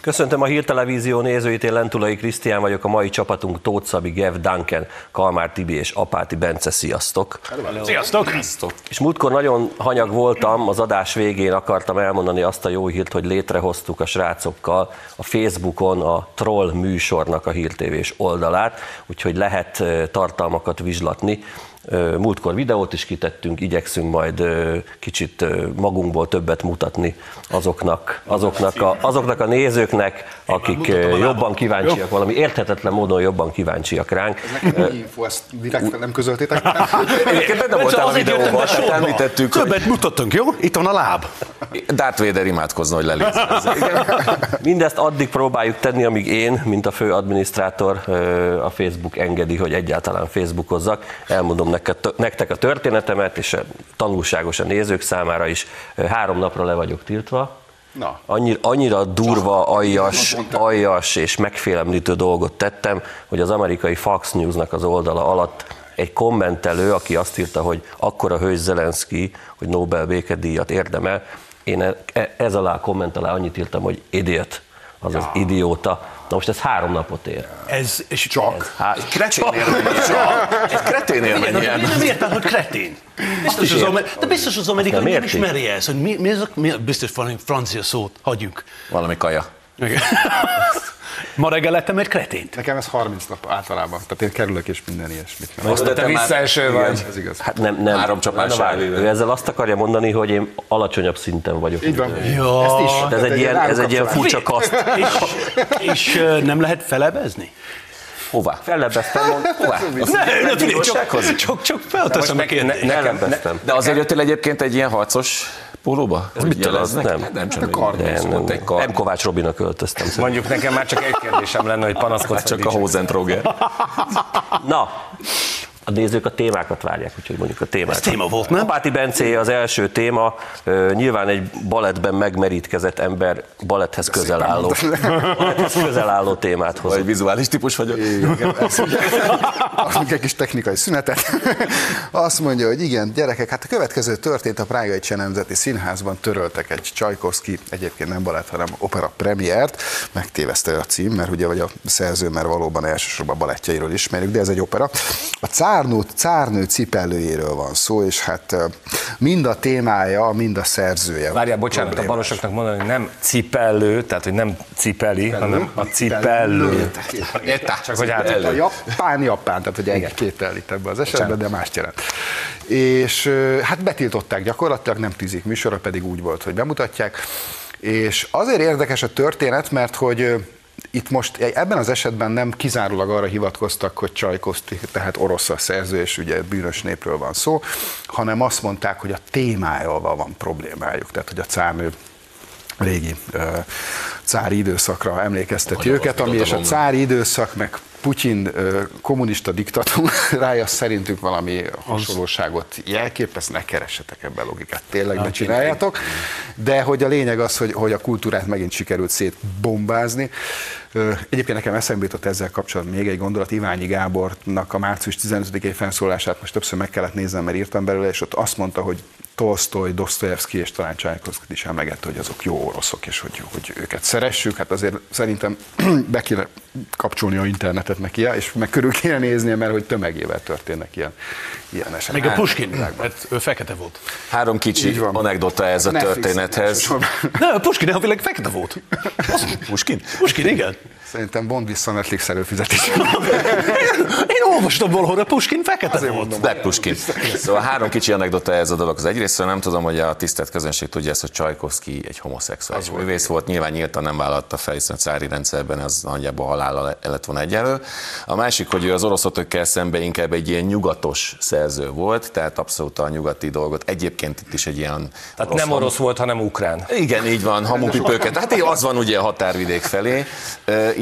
Köszöntöm a Hírtelevízió nézőit, én Lentulai Krisztián vagyok, a mai csapatunk Tóth Szabi, Gav Duncan, Kalmár Tibi és Apáti Bence. Sziasztok! Sziasztok! Sziasztok! És múltkor nagyon hanyag voltam, az adás végén akartam elmondani azt a jó hírt, hogy létrehoztuk a srácokkal a Facebookon a Troll műsornak a hírtévés oldalát, úgyhogy lehet tartalmakat vizslatni. Múltkor videót is kitettünk, igyekszünk majd kicsit magunkból többet mutatni azoknak a nézőknek, akik jobban kíváncsiak, valami érthetetlen módon jobban kíváncsiak ránk. Ez nekem mi info, ezt direkt nem közöltétek? Én nem voltál a videóban, tehát említettük. Többet mutattunk, jó? Itt van a láb. Darth Vader imádkozna, hogy lelézze. Mindezt addig próbáljuk tenni, amíg én, mint a fő adminisztrátor, a Facebook engedi, hogy egyáltalán Facebookozzak. Elmondom nektek a történetemet, és tanulságos a nézők számára is. 3 napra le vagyok tiltva. Na. Annyira durva, aljas és megfélemlítő dolgot tettem, hogy az amerikai Fox News-nak az oldala alatt egy kommentelő, aki azt írta, hogy akkora hős Zelenszky, hogy Nobel békedíjat érdemel, én ez alá a komment alá annyit írtam, hogy idiot, azaz idióta. Na most ez 3 napot ér. Ez és csak. Egy kretén élmény. Miért van, hogy kretén? Biztos az amerikai nem ismeri ezt, hogy mi ez a... Biztos valami francia szót hagyjuk. Valami kaja. Ma reggel lettem egy kretént. Nekem ez 30 nap általában, tehát én kerülök és minden ilyesmit. Azt te visszaeső vagy. Ez igaz. Hát nem. 3 csapás. Ő ezzel azt akarja mondani, hogy én alacsonyabb szinten vagyok. Így van. Ja. Ezt is. De ez egy ilyen furcsa kaszt. És nem lehet felebezni? Hová? Fellebeztem. Hová? Csak felteszem a kérdést. Ne lebeztem. De azért jöttél egyébként egy ilyen harcos pólóba? Ez mit jelez? Nem csak egy kard. Nem Kovács Robinak öltöztem. Mondjuk nekem már csak egy kérdésem lenne, hogy panaszkodsz. Csak a Hosentroger. Na, a nézők a témákat várják, úgyhogy mondjuk a témákat. Ez téma volt, nem? Apáti Bencé az első téma. Nyilván egy balettben megmerítkezett ember baletthez közel álló témát hozott. Vagy vizuális típus vagyok. Adunk egy kis technikai szünetet. Azt mondja, hogy igen, gyerekek, hát a következő történt a Prágai Cseh Nemzeti Színházban, töröltek egy Csajkovszkij, egyébként nem balett, hanem opera premiért. Megtéveszte a cím, mert ugye vagy a szerző, mert valóban elsősorban balettjeiről ismerjük, de ez egy opera. A cárnő cipellőjéről van szó, és hát mind a témája, mind a szerzője. Várjál, bocsánat, a balosoknak mondani, hogy nem cipellő, tehát hogy nem cipeli, hanem a cipellő. Csak hogy átelő. A japán, tehát hogy egy két elít ebbe az esetben, de mást jelent. És hát betiltották gyakorlatilag, nem tűzik műsora, pedig úgy volt, hogy bemutatják. És azért érdekes a történet, mert hogy itt most ebben az esetben nem kizárólag arra hivatkoztak, hogy Csajkovszkij, tehát orosz a szerző, és ugye bűnös népről van szó, hanem azt mondták, hogy a témájával van problémájuk, tehát hogy a cárnő régi cári időszakra emlékezteti őket, ami és a cári időszak, meg Putyin kommunista diktatúrája szerintünk valami hasonlóságot jelképez, ne keressetek ebben logikát, tényleg ne csináljátok, de hogy a lényeg az, hogy a kultúrát megint sikerült szétbombázni. Egyébként nekem eszembe jutott ezzel kapcsolatban még egy gondolat, Iványi Gábornak a március 15-i felszólását most többször meg kellett néznem, mert írtam belőle, és ott azt mondta, hogy Tolstoy, Dostoyevsky és talán Csajkovszkijt is emlegette, hogy azok jó oroszok, és hogy őket szeressük. Hát azért szerintem be kéne kapcsolni a internetet neki, és meg körül kéne néznie, mert hogy tömegével történnek ilyen esetek. Még a Puskin, hát ő fekete volt. 3 kicsi anekdota ez a történethez. Nem, Puskin, de a fekete volt. Puskin? Puskin, igen. Szerintem Bond vissza a Netflix előfizetés. Én olvastam valahol, a Puskin fekete azért volt. De Puskin. Szóval 3 kicsi anekdota ez a dolog. Az egyrészt, nem tudom, hogy a tisztelt közönség tudja ezt, hogy Csajkovszkij egy homoszexuális művész volt. Nyilván nyíltan nem vállalta fel, hiszen a cári rendszerben az nagyjából halállal lett volna egyelő. A másik, hogy ő az oroszotökkel szemben inkább egy ilyen nyugatos szerző volt, tehát abszolút a nyugati dolgot. Egyébként itt is egy ilyen... Tehát nem orosz volt, hanem ukrán. Igen, így van, hamupipőket. Hát az van ugye a határvidék felé.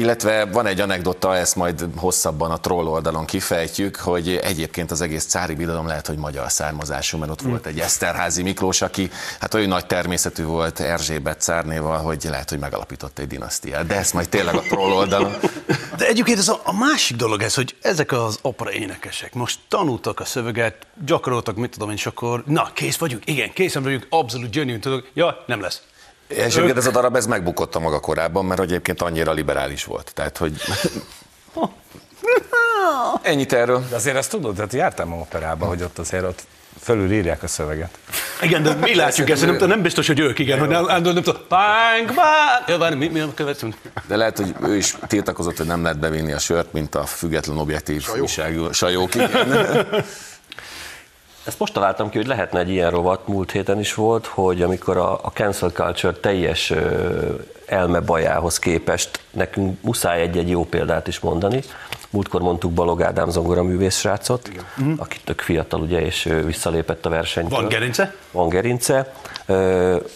Illetve van egy anekdota, ezt majd hosszabban a Troll oldalon kifejtjük, hogy egyébként az egész cári birodalom lehet, hogy magyar származású, mert ott volt egy Eszterházi Miklós, aki hát olyan nagy természetű volt Erzsébet cárnéval, hogy lehet, hogy megalapított egy dinasztiát. De ezt majd tényleg a Troll oldalon. De egyébként ez a másik dolog ez, hogy ezek az opera énekesek most tanultak a szöveget, gyakoroltak, mit tudom én, és akkor na, kész vagyunk, igen, készen vagyunk, abszolút gyönyörű, tudok, ja, nem lesz. És ők... ez a darab, ez megbukott a maga korában, mert egyébként annyira liberális volt. Tehát, hogy... Ennyit erről. De azért ezt tudod, tehát jártam a operában, hogy ott azért ott fölülírják a szöveget. Igen, de mi látjuk ezt, nem biztos, hogy ők, igen, hogy nem tudom, mi a következő? De lehet, hogy ő is tiltakozott, hogy nem lehet bevinni a sört, mint a független objektív újságú sajók, igen. Ezt most találtam ki, hogy lehetne egy ilyen rovat, múlt héten is volt, hogy amikor a cancel culture teljes elmebajához képest nekünk muszáj egy jó példát is mondani. Múltkor mondtuk Balog Ádám zongoraművész srácot, aki tök fiatal, ugye, és visszalépett a versenytől. Van gerince? Van gerince.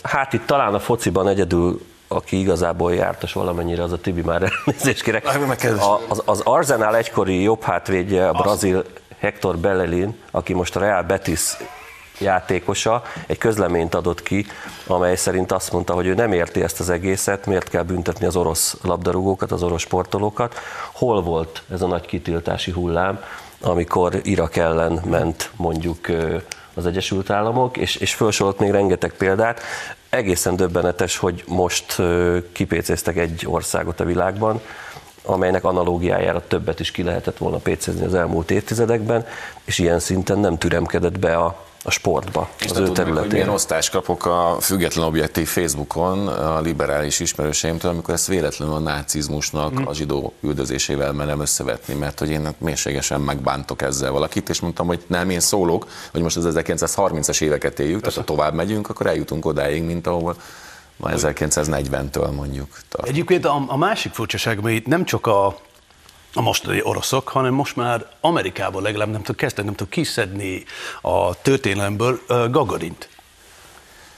Hát itt talán a fociban egyedül, aki igazából jártas valamennyire, az a Tibi, már elnézést kérek. Az Arsenal egykori jobb hátvédje, a brazil Héctor Bellerín, aki most a Real Betis játékosa, egy közleményt adott ki, amely szerint azt mondta, hogy ő nem érti ezt az egészet, miért kell büntetni az orosz labdarúgókat, az orosz sportolókat. Hol volt ez a nagy kitiltási hullám, amikor Irak ellen ment mondjuk az Egyesült Államok, és felsorolt még rengeteg példát. Egészen döbbenetes, hogy most kipécéztek egy országot a világban, amelynek analógiájára többet is ki lehetett volna pécézni az elmúlt évtizedekben, és ilyen szinten nem türemkedett be a sportba, és az ő területén. Hogy milyen osztást kapok a független objektív Facebookon a liberális ismerőseimtől, amikor ezt véletlenül a nácizmusnak, a zsidó üldözésével merem összevetni, mert hogy én mélységesen megbántok ezzel valakit, és mondtam, hogy nem, én szólok, hogy most az 1930-as éveket éljük, tehát ha tovább megyünk, akkor eljutunk odáig, mint ahol ma 1940-től mondjuk tartunk. Egyébként a másik furcsaság, mert nem csak a mostani oroszok, hanem most már Amerikában legalább nem tud kiszedni a történelemből Gagarint.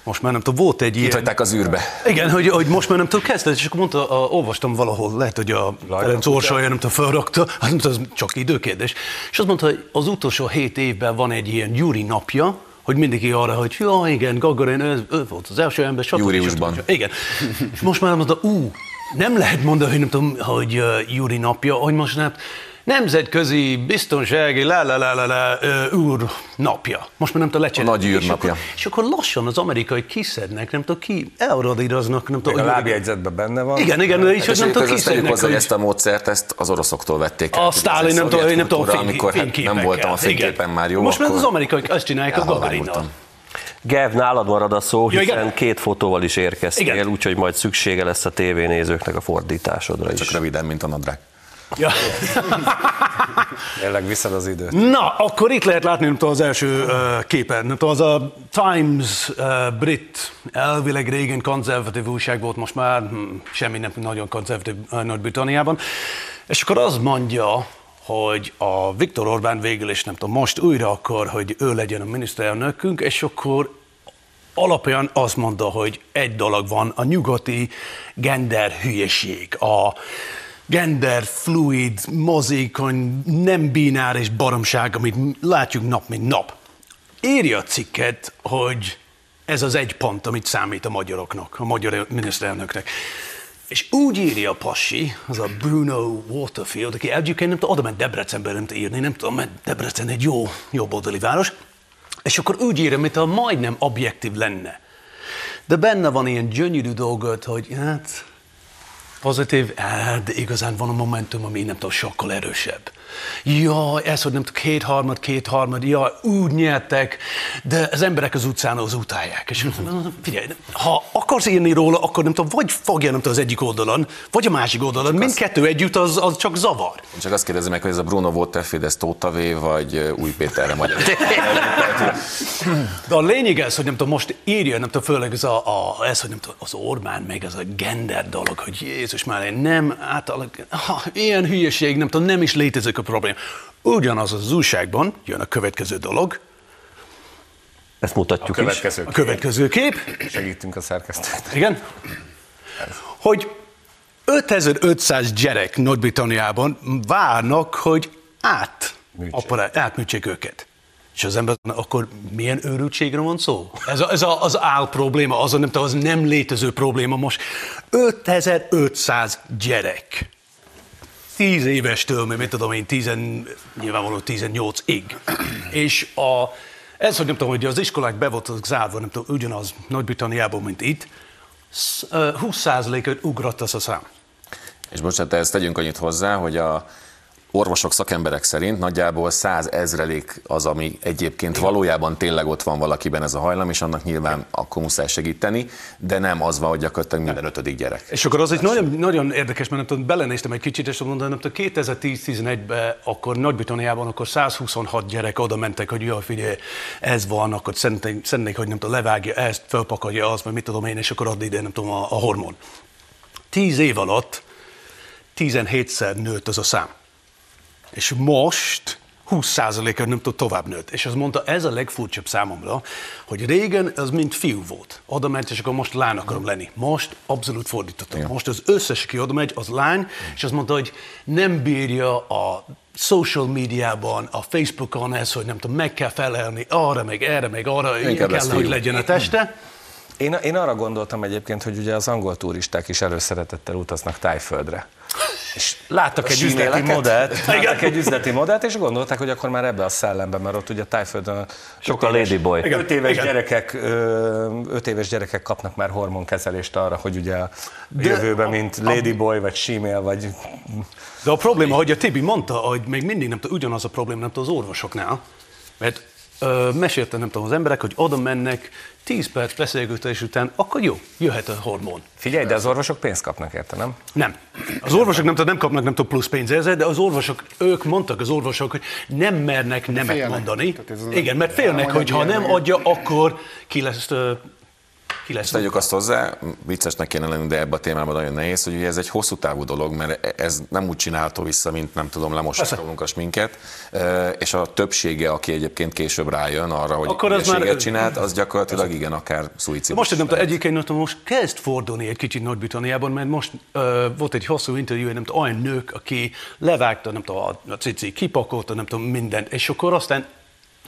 Most már nem tudom, volt egy ilyen... Itt az űrbe. Igen, hogy most már nem tudom, kezdted, és akkor mondta, olvastam valahol, lehet, hogy a Ferenc Orsolya, nem tudom, felrakta, az csak időkérdés. És azt mondta, hogy az utolsó 7 évben van egy ilyen Gyuri napja, hogy mindig arra, hogy ja, igen, Gagarin, ő volt az első ember, stb. Júriusban. Igen. És most már mondta, nem lehet mondani, hogy nem tudom, hogy Júri napja, hogy most nemzetközi biztonsági űr napja. Most már nem tudom, lecsenek. A nagy űrnapja. És akkor lassan az amerikai kiszednek, nem tudom, ki elradíroznak, nem tudom. A lábjegyzetben benne van. Igen, de is, nem tudom, kiszednek. Hozzá, hogy ezt a módszert, ezt az oroszoktól vették el. A Sztálin, nem tudom, amikor nem voltam a fényképen már jó. Most már az amerikai azt csinálják a Gagarinnal. Gav, nálad marad a szó, hiszen ja, két fotóval is érkeztél, úgyhogy majd szüksége lesz a tévénézőknek a fordításodra is. Csak röviden, mint a nadrág. Ja. Tényleg viszed az időt. Na, akkor itt lehet látni, nem tudom, az első képen, nem tudom, az a Times brit, elvileg régen konzervatív újság volt, most már semmi nem nagyon konzervatív Nagy-Britanniában. És akkor az mondja, hogy a Viktor Orbán végül is, nem tudom, most újra akar, hogy ő legyen a miniszterelnökünk, és akkor alapján azt mondta, hogy egy dolog van, a nyugati gender hülyeség, a gender fluid, mozékony, nem bináris baromság, amit látjuk nap mint nap. Írja a cikket, hogy ez az egy pont, amit számít a magyaroknak, a magyar miniszterelnöknek. És úgy írja a passi, az a Bruno Waterfield, aki egyébként nem tudom, oda ment Debrecenbe, nem tudom írni, nem tudom, mert Debrecen egy jó boldoli város, és akkor úgy írja, mintha majdnem objektív lenne. De benne van ilyen gyönyörű dolgot, hogy hát pozitív, de igazán van a momentum, ami nem tudom, sokkal erősebb. Jaj, ez, hogy nem tudom, kétharmad, jaj, úgy nyertek, de az emberek az utcán az utálják. És figyelj, ha akarsz írni róla, akkor nem tudom, vagy fogja nem tudom, az egyik oldalon, vagy a másik oldalon, mindkettő együtt, az csak zavar. Csak azt kérdezi meg, hogy ez a Bruno Waterfield, ez Tóth Tavé, vagy Új Péterre magyar. De a lényeg ez, hogy nem tudom, most írja, nem tudom, főleg ez, ez hogy nem tudom, az Orbán, meg ez a gender dolog, hogy Jézus már nem átalak, ilyen hülyeség, nem tudom, nem is létezik a probléma. Ugyanaz az újságban jön a következő dolog. Ezt mutatjuk a következő kép. Segítünk a szerkesztőt. Igen. Hogy 5500 gyerek Nagy-Britanniában várnak, hogy átműtsék őket. És az ember, akkor milyen őrültségre van szó? Ez az áll probléma, az nem létező probléma most. 5500 gyerek. 10 évestől, mit tudom én, nyilvánvalóan 18-ig. És ez, hogy nem tudom, hogy az iskolák be voltak zárva, nem tudom, ugyanaz Nagy-Britanniában, mint itt, 20%-ot ugrott az a szám. És bocsánat, ezt tegyünk annyit hozzá, hogy a orvosok, szakemberek szerint nagyjából 100 000 az, ami egyébként valójában tényleg ott van valakiben ez a hajlam, és annak nyilván akkor muszáj segíteni, de nem az van, hogy gyakorlatilag minden 5. gyerek. És akkor az egy nagyon érdekes, mert nem tudom, belenéztem egy kicsit, és mondanom, hogy 2010-11-ben akkor Nagy-Britanniában akkor 126 gyerek oda mentek, hogy jaj, figyelj, ez van, akkor szeretnék, hogy nem tudom, levágja ezt, felpakolja azt, vagy mit tudom én, és akkor ad ide, nem tudom, a hormon. 10 év alatt 17-szer nőtt az a szám. És most 20%-ra nem tud tovább nőtt. És azt mondta, ez a legfurcsább számomra, hogy régen az mind fiú volt. Oda ment, és akkor most lány akarom lenni. Most abszolút fordítottam. Ja. Most az összes, aki oda megy, az lány, és azt mondta, hogy nem bírja a social médiában, a Facebookon ez, hogy nem tudom, meg kell felelni arra, meg erre, meg arra, ilyen kell, hogy legyen a teste. Én arra gondoltam egyébként, hogy ugye az angol turisták is előszeretettel utaznak Tájföldre. És láttak egy üzleti modellt, és gondolták, hogy akkor már ebbe a szellembe, mert ott ugye Tájföldön sokkal ladyboy. 5 éves gyerekek kapnak már hormonkezelést arra, hogy ugye a jövőben, mint ladyboy, vagy símél, vagy... De a probléma, hogy a Tibi mondta, hogy még mindig nem tudom, ugyanaz a probléma, nem tudom, az orvosoknál, mert meséltem, nem tudom, az emberek, hogy oda mennek, 10 perc beszélgetés után, akkor jó, jöhet a hormon. Figyelj, de az orvosok pénzt kapnak érte, nem? Nem. Az orvosok nem kapnak plusz pénzt ezért, de az orvosok, ők mondtak az orvosok, hogy nem mernek nemet mondani. Igen, mert félnek, hogy ha nem adja, akkor ki lesz... Tegyük azt hozzá, viccesnek kéne lenni, de ebbe a témában nagyon nehéz, hogy ugye ez egy hosszú távú dolog, mert ez nem úgy csinálható vissza, mint nem tudom, lemosolunk a sminket, és a többsége, aki egyébként később rájön arra, hogy ilyeséget csinált, az gyakorlatilag igen, akár szuicid. Most nem tudom, egyébként most kezd fordulni egy kicsit Nagy-Britanniában, mert most volt egy hosszú interjú, nem tudom, olyan nők, aki levágta, nem tudom, a cici, kipakolta, nem tudom, mindent, és akkor aztán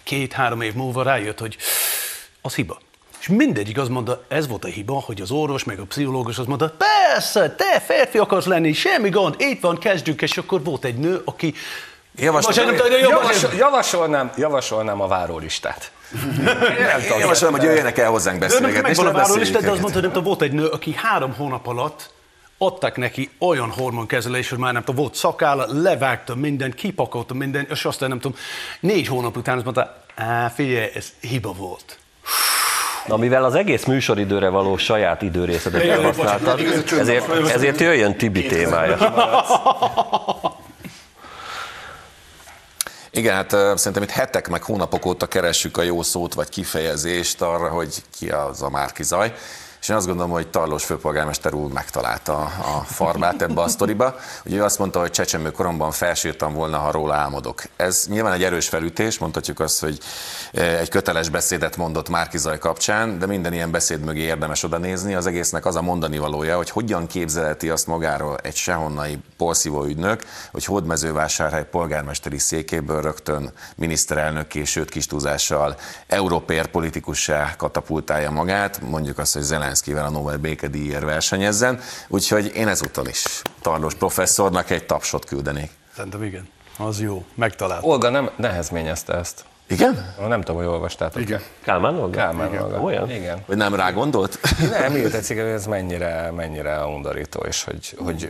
2-3 év múlva rájött, hogy az hiba. És mindegyik azt mondta, ez volt a hiba, hogy az orvos, meg a pszichológus azt mondta, persze, te férfi akarsz lenni, semmi gond, itt van, kezdjük, és akkor volt egy nő, aki... Javasolnám a várólistát. Javasolnám, hogy jöjjenek el hozzánk beszélgetni. Megvan a várólistát, de azt mondta, hogy volt egy nő, aki 3 hónap alatt adtak neki olyan hormonkezelés, hogy már nem tudom, volt szakálla, levágta mindent, kipakolta mindent, és aztán nem tudom, 4 hónap után azt mondta, figyelj, ez hiba volt. Amivel az egész műsoridőre való saját időrészedet elhasználtad, ezért jöjjön Tibi témája. Igen, hát szerintem itt hetek meg hónapok óta keressük a jó szót vagy kifejezést arra, hogy ki az a Márki-Zay. És én azt gondolom, hogy Tarlós főpolgármester úr megtalálta a farmát ebbe a sztoriba. Ugye ő azt mondta, hogy csecsemő koromban felsírtam volna, ha róla álmodok. Ez nyilván egy erős felütés, mondhatjuk azt, hogy egy köteles beszédet mondott Márki-Zay kapcsán, de minden ilyen beszéd mögé érdemes oda nézni. Az egésznek az a mondani valója, hogy hogyan képzelheti azt magáról egy sehonnai porszívó ügynök, hogy Hódmezővásárhely polgármesteri székéből rögtön miniszterelnökké, sőt kis túlzással európér politikussá katapultálja magát, mondjuk azt, hogy Zelenszkivel a Nobel békedíjért versenyezzen, úgyhogy én ezúttal is Tarlós professzornak egy tapsot küldenék. Szerintem igen, az jó, megtalált. Olga nem nehezményezte ezt. Igen? Nem tudom, hogy olvastátok. Igen. Kálmán Olga? Kálmán Olga. Olyan? Igen. Hogy nem rá gondolt? Nem, így tetszik, hogy ez mennyire undorító, és hogy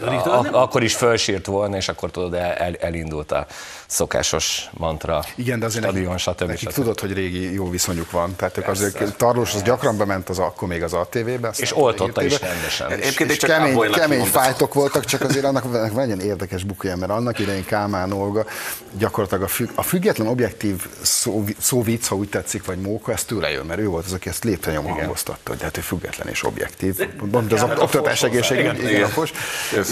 akkor is fölsírt volna, és akkor tudod, elindult a szokásos mantra. Igen, de azért stadion, nekik tudod, hogy régi jó viszonyuk van. Tehát azért Tarlós az gyakran bement az akkor még az ATV-be. És oltotta is rendesen. És kemény fájtok voltak, csak azért annak nagyon érdekes bukja, mert annak idején Kálmán Olga gyakorlatilag a független objektív szóvic, ha úgy tetszik, vagy móka, ez tőle jön, mert ő volt az, aki ezt léptenyomon hangoztatta, hogy hát ő független és objektív, de az oktatás egészségügyi napos,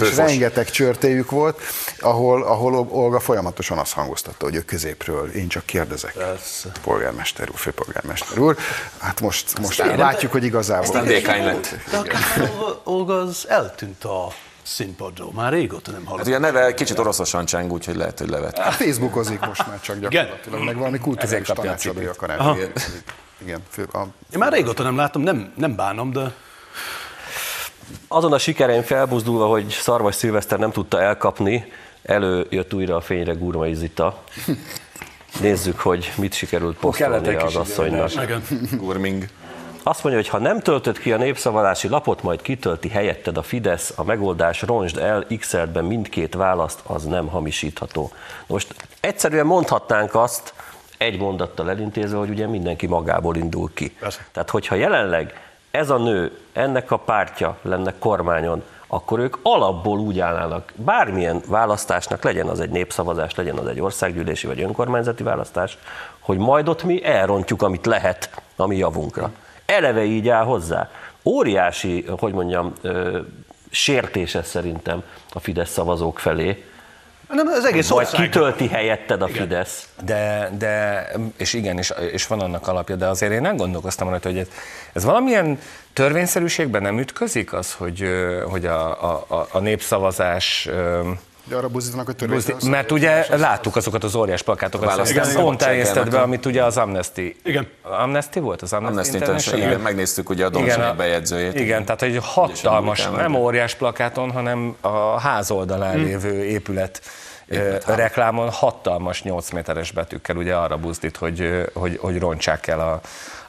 és rengeteg csörtéjük volt, ahol Olga folyamatosan azt hangoztatta, hogy ő középről, én csak kérdezek, polgármester úr, főpolgármester úr, hát most látjuk, hogy igazából... Aztán Olga az eltűnt a színpadról. Már régóta nem hallottam. Hát ugye a neve kicsit oroszosan cseng, úgyhogy lehet, hogy levet. Facebookozik most már csak gyakorlatilag, meg valami kulturális tanácsadói akarát. Igen, én már régóta nem látom, nem bánom, de... Azon a sikereim felbuzdulva, hogy Szarvas Szilveszter nem tudta elkapni, előjött újra a fényre Gurmai Zita. Nézzük, hogy mit sikerült posztolnia az asszonynak. Gurming. Azt mondja, hogy ha nem töltöd ki a népszavazási lapot, majd kitölti helyetted a Fidesz, a megoldás roncsd el, X-elben mindkét választ, az nem hamisítható. Most egyszerűen mondhatnánk azt, egy mondattal elintézve, hogy ugye mindenki magából indul ki. Persze. Tehát, hogyha jelenleg ez a nő, ennek a pártja lenne kormányon, akkor ők alapból úgy állnának, bármilyen választásnak, legyen az egy népszavazás, legyen az egy országgyűlési vagy önkormányzati választás, hogy majd ott mi elrontjuk, amit lehet, ami javunkra. Eleve így áll hozzá. Óriási, hogy mondjam, sértése szerintem a Fidesz szavazók felé. Nem, az egész vagy kitölti helyetted a Fidesz. És van annak alapja, de azért én nem gondolkoztam rajta, hogy ez valamilyen törvényszerűségben nem ütközik az, hogy a népszavazás... De arra buzdítanak, hogy törvényszerűség. Mert ugye láttuk azokat az óriás plakátokat, amiket pont eljesztett be, amit ugye az Amnesty... Igen. Amnesty volt? Az Amnesty International. Igen, megnéztük ugye a Domszony bejegyzőjét. Igen, tehát egy hatalmas, nem óriás plakáton, hanem a ház oldalán lévő épület reklámon hatalmas 8 méteres betűkkel ugye arra buzdít, hogy rontsák el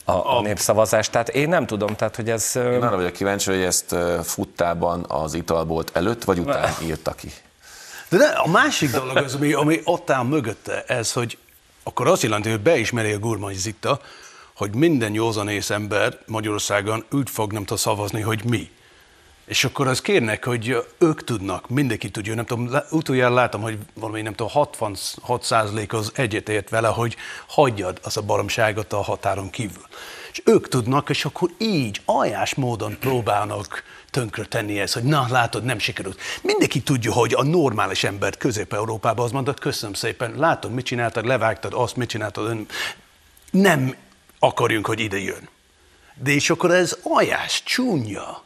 a népszavazást. Tehát én nem tudom, tehát hogy ez... Én arra vagyok kíváncsi, hogy ezt futtában az italbolt előtt vagy után írta ki. De a másik dolog az, ami ott áll mögötte, ez, hogy akkor azt jelenti, hogy beismeri a Gurmai Zita, hogy minden józanész ember Magyarországon úgy fog nem tud szavazni, hogy mi. És akkor azt kérnek, hogy ők tudnak, mindenki tudja, nem tudom, utoljára látom, hogy valami nem tudom, 66% az egyetért vele, hogy hagyjad az a baromságot a határon kívül. És ők tudnak, és akkor így, aljás módon próbálnak tönkre tenni ezt, hogy na, látod, nem sikerült. Mindenki tudja, hogy a normális embert Közép-Európában az mondott, köszönöm szépen, látod, mit csináltad, levágtad azt, mit csináltad, nem akarjunk, hogy ide jön. De és akkor ez aljás, csúnya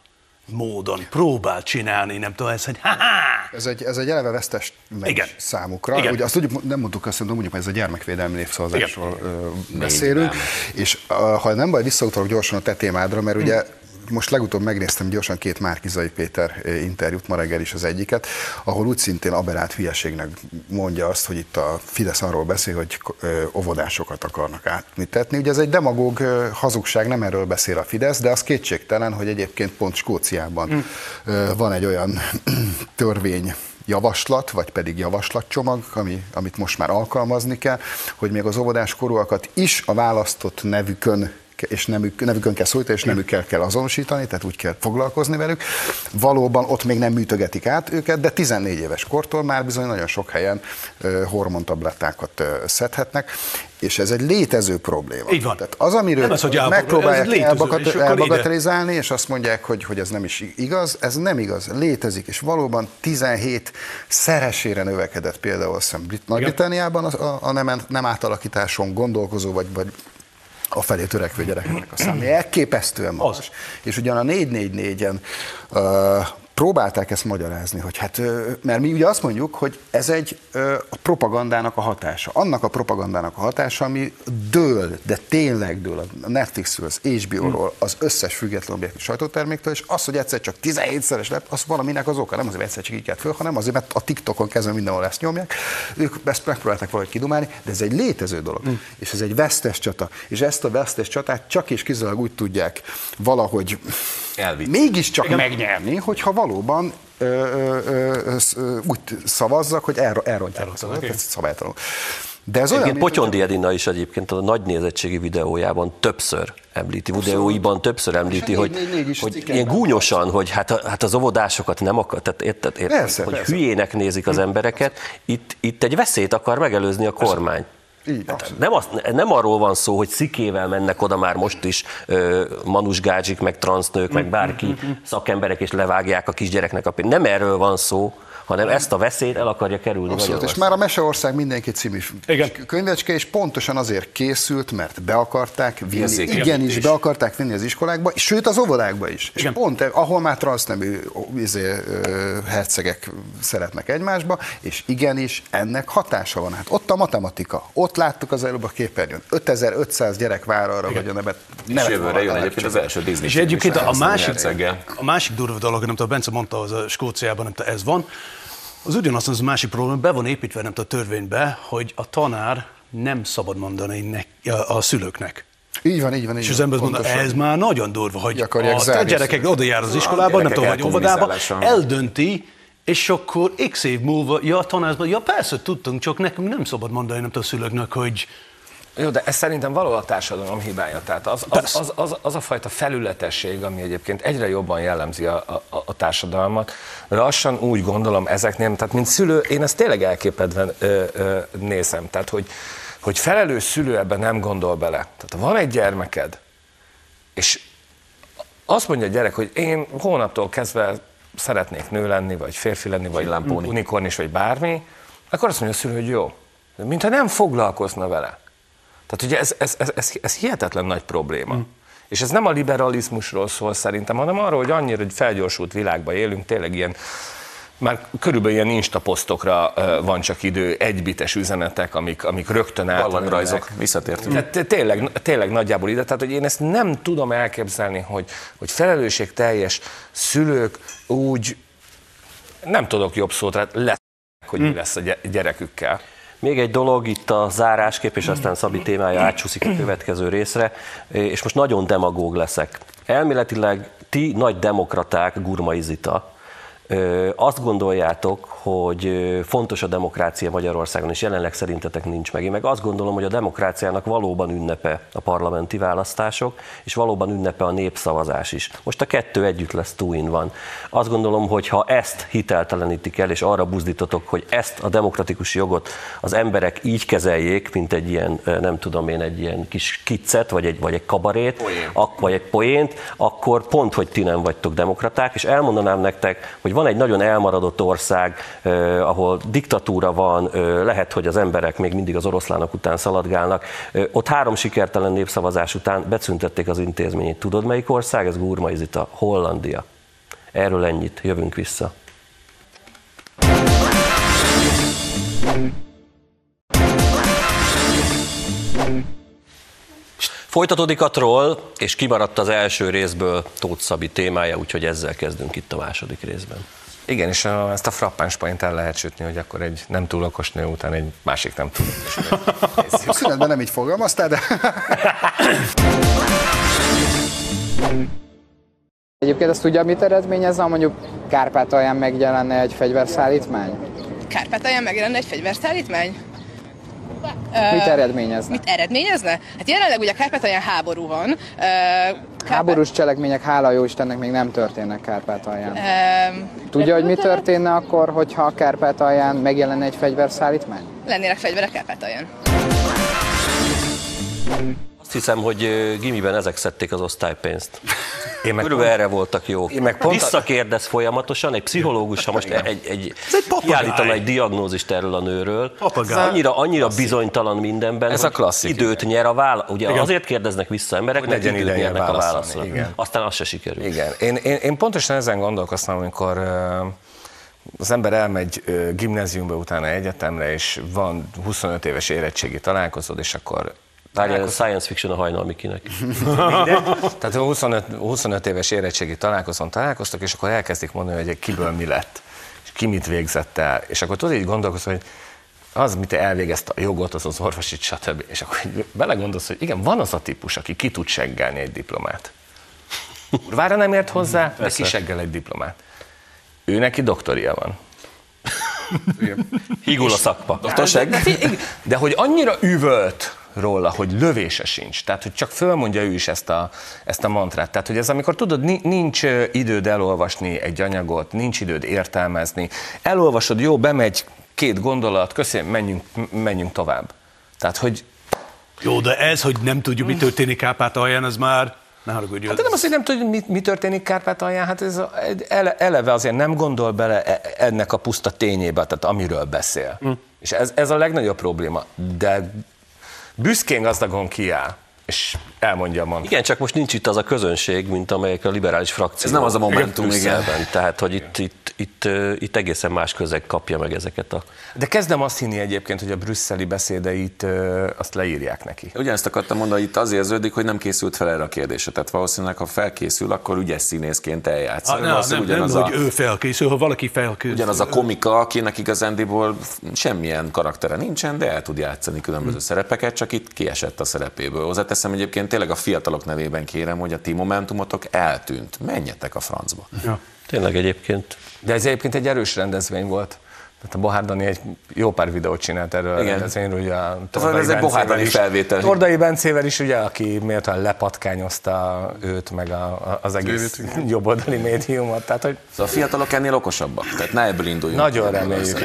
módon próbál csinálni, nem tudom, ez, hogy ha-ha! Ez egy eleve vesztes meccs számukra. Igen. Ugye azt tudjuk, nem mondtuk azt, mondjuk, hogy ez a gyermekvédelmi népszavazásról beszélünk, és ha nem baj, visszautalok gyorsan a te témádra, mert ugye most legutóbb megnéztem gyorsan 2 Márki-Zay Péter interjút, ma reggel is az egyiket, ahol úgy szintén aberrált hülyeségnek mondja azt, hogy itt a Fidesz arról beszél, hogy óvodásokat akarnak átmitetni. Ugye ez egy demagóg hazugság, nem erről beszél a Fidesz, de az kétségtelen, hogy egyébként pont Skóciában van egy olyan törvény, javaslat, vagy pedig javaslatcsomag, amit most már alkalmazni kell, hogy még az óvodáskorúakat is a választott nevükön és nevükön kell szólítani, és nemükkel kell azonosítani, tehát úgy kell foglalkozni velük. Valóban ott még nem műtögetik át őket, de 14 éves kortól már bizony nagyon sok helyen hormontablettákat szedhetnek, és ez egy létező probléma. Így van. Tehát az, amiről az, megpróbálják elbagatelizálni, és azt mondják, hogy ez nem is igaz, ez nem igaz, létezik, és valóban 17 szeresére növekedett például Nagy-Britanniában a nem átalakításon gondolkozó, vagy a felé törekvő gyerekeknek a száma elképesztően magas. Az. És ugyan a 444-en próbálták ezt magyarázni, hogy mert mi ugye azt mondjuk, hogy ez egy a propagandának a hatása. Annak a propagandának a hatása, ami dől, de tényleg dől a Netflixről, az HBO-ról, az összes független objektív sajtóterméktől, és az, hogy egyszer csak 17-szeres lett, az valaminek az oka. Nem azért, egyszer csak így kelt föl, hanem azért, mert a TikTokon kezdve mindenhol ezt nyomják. Ők ezt megpróbálták valahogy kidumálni, de ez egy létező dolog. És ez egy vesztes csata. És ezt a vesztes csatát csak és kizárólag úgy tudják valahogy mégiscsak megnyerni, hogyha valóban úgy szavazzak, hogy elrontják a szavazatot, ez szabálytalanul. Egyébként Potyondi Edina is egyébként a nagy nézettségi videójában többször említi, hogy ilyen gúnyosan, hogy hát az óvodásokat nem akar, tehát hogy hülyének nézik az embereket, itt egy veszélyt akar megelőzni a kormány. Nem arról van szó, hogy szikével mennek oda már most is manusgácsik, meg transznők, meg bárki szakemberek, és levágják a kisgyereknek a pénzt. Nem erről van szó, hanem ezt a veszélyt el akarja kerülni. Abszolút, és már a Meseország mindenki című könyvecske, és pontosan azért készült, mert be akarták vinni, igenis be akarták vinni az iskolákba, sőt az óvodákba is. És pont ahol már transznemű hercegek szeretnek egymásba, és igenis ennek hatása van. Hát ott a matematika, ott láttuk az előbb a képernyőn, 5500 gyerek vár arra, hogy a nevet. És jövőre jön egyébként az első Disney. És egyébként a másik durva dolog, nem a Bence mondta, az a Skóciában, nem ez van, az ugyanaz az másik probléma, be van építve nem a törvénybe, hogy a tanár nem szabad mondani a szülőknek. Így van. És az ember mondta, ez már nagyon durva, hogy a gyerekek oda jár az iskolába, nem tudom, hogy óvodába, eldönti, és akkor x év múlva, ja a tanárban, ja persze tudtunk, csak nekünk nem szabad mondani nem a szülőknek, hogy... Jó, de ez szerintem valahol a társadalom hibája. Tehát az a fajta felületesség, ami egyébként egyre jobban jellemzi a társadalmat, lassan úgy gondolom ezeknél, tehát mint szülő, én ezt tényleg elképedve nézem, tehát hogy felelős szülő ebben nem gondol bele. Tehát ha van egy gyermeked, és azt mondja a gyerek, hogy én hónaptól kezdve szeretnék nő lenni, vagy férfi lenni, vagy unikornis, vagy bármi, akkor azt mondja a szülő, hogy jó, mintha nem foglalkozna vele. Tehát ugye ez hihetetlen nagy probléma. És ez nem a liberalizmusról szól szerintem, hanem arról, hogy annyira hogy felgyorsult világban élünk, tényleg ilyen, már körülbelül ilyen instaposztokra van csak idő, egybites üzenetek, amik rögtön át. Ballagrajzok, visszatértünk. Tényleg nagyjából ide, tehát hogy én ezt nem tudom elképzelni, hogy felelősségteljes szülők úgy, nem tudok jobb szót, tehát hogy mi lesz a gyerekükkel. Még egy dolog, itt a záráskép, és aztán Szabi témája átsúszik a következő részre, és most nagyon demagóg leszek. Elméletileg ti nagy demokraták, Gurmai Zita, azt gondoljátok, hogy fontos a demokrácia Magyarországon, és jelenleg szerintetek nincs meg. Én meg azt gondolom, hogy a demokráciának valóban ünnepe a parlamenti választások, és valóban ünnepe a népszavazás is. Most a kettő együtt lesz, two in one. Azt gondolom, hogy ha ezt hiteltelenítik el, és arra buzdítotok, hogy ezt a demokratikus jogot az emberek így kezeljék, mint egy ilyen, nem tudom én, egy ilyen kis kiccet, vagy egy kabarét, vagy egy poént, akkor pont, hogy ti nem vagytok demokraták, és elmondanám nektek, hogy van egy nagyon elmaradott ország, ahol diktatúra van, lehet, hogy az emberek még mindig az oroszlánok után szaladgálnak. Ott 3 sikertelen népszavazás után beszüntették az intézményét. Tudod, melyik ország? Ez Gurmai Zita, Hollandia. Erről ennyit, jövünk vissza. Folytatódik a troll, és kimaradt az első részből Tóth Szabi témája, úgyhogy ezzel kezdünk itt a második részben. Igen, és ezt a frappáns point el lehet sütni, hogy akkor egy nem túl okos nő után egy másik nem túl okos nő. A szünetben nem így fogalmaztál, de... Egyébként azt tudja, mit eredményez, ha mondjuk Kárpátalján megjelenne egy fegyverszállítmány? Kárpátalján megjelenne egy fegyverszállítmány? Mit eredményezne? Hát jelenleg ugye Kárpátalján háború van. Háborús cselekmények, hála jó Istennek, még nem történnek Kárpátalján. Tudja, hogy mi történne akkor, hogyha Kárpátalján megjelenne egy fegyverszállítmány? Lennének fegyverek Kárpátalján. Azt hiszem, hogy gimiben ezek szedték az osztálypénzt. Körülbelül erre voltak jók. Visszakérdez folyamatosan, egy pszichológus, ha most kiállítana egy diagnózist erről a nőről, annyira bizonytalan mindenben, ez a klasszik, időt nyer a válasz. Ugye azért kérdeznek vissza emberek, mert időt nyernek a válaszra. Aztán az se sikerül. Igen. Én pontosan ezen gondolkoztam, amikor az ember elmegy gimnáziumba, utána egyetemre, és van 25 éves érettségi találkozód, és akkor... Várjál, science fiction a Hajnal Mikinek. Tehát 25 éves érettségi találkoztak, és akkor elkezdik mondani, hogy kiből mi lett, és ki mit végzett el. És akkor tudod így gondolkozni, hogy az, mit elvégezte a jogot, az orvosit, stb. És akkor belegondolsz, hogy igen, van az a típus, aki ki tud seggelni egy diplomát. Kurvára nem ért hozzá, de ki seggel egy diplomát. Ő neki doktoria van. Hígul a szakma. De hogy annyira üvölt róla, hogy lövése sincs. Tehát, hogy csak fölmondja ő is ezt a mantrát. Tehát, hogy ez amikor tudod, nincs időd elolvasni egy anyagot, nincs időd értelmezni. Elolvasod, jó, bemegy 2 gondolat, köszönöm, menjünk tovább. Tehát, hogy... Jó, de ez, hogy nem tudjuk, mi történik Kárpátalján, az már... Ne haragudj, hát nem azt, hogy nem tudja, mi történik Kárpátalján, hát ez eleve azért nem gondol bele ennek a puszta tényébe, tehát amiről beszél. Mm. És ez a legnagyobb probléma, de büszkén gazdagon kiáll, és elmondja magam. Igen, csak most nincs itt az a közönség, mint amelyek a liberális frakció. Ez nem az a momentum, igen. Tehát, hogy itt egészen más közeg kapja meg ezeket a... De kezdem azt hinni egyébként, hogy a brüsszeli beszédeit azt leírják neki. Ugyanezt akartam mondani, itt az érződik, hogy nem készült fel erre a kérdésre. Tehát valószínűleg, ha felkészül, akkor ügyes színészként eljátsz. Hogy ő felkészül, ha valaki felkészül. Ugyanaz a komika, akinek igazándiból semmilyen karaktere nincsen, de el tud játszani különböző szerepeket, csak itt kiesett a szerepéből. Hozzáteszem egyébként, tényleg a fiatalok nevében kérem, hogy a ti momentumotok eltűnt. Menjetek a francba. Ja. Tényleg egyébként. De ez egyébként egy erős rendezvény volt. Tehát a Bohár Dani egy jó pár videót csinált erről a rendezvényről, ugye a Tordai Bencével is, ugye, aki méltóan lepatkányozta őt, meg az egész jobboldali médiumot. Tehát, hogy... Szóval a fiatalok ennél okosabbak, tehát ne ebből induljunk. Nagyon reméljük.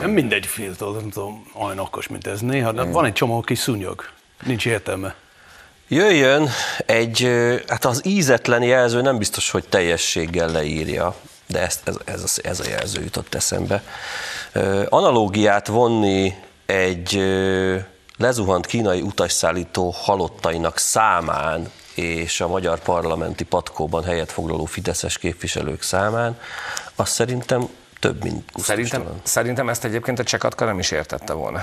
Nem mindegy fiatal, nem tudom, olyan okos, mint ez néha, de van egy csomó kis szúnyog, nincs értelme. Jöjjön egy, hát az ízetlen jelző nem biztos, hogy teljességgel leírja, de ez a jelző jutott eszembe. Analógiát vonni egy lezuhant kínai utasszállító halottainak számán és a magyar parlamenti patkóban helyet foglaló fideszes képviselők számán, azt szerintem több, mint szerintem ezt egyébként a Csekatka nem is értette volna.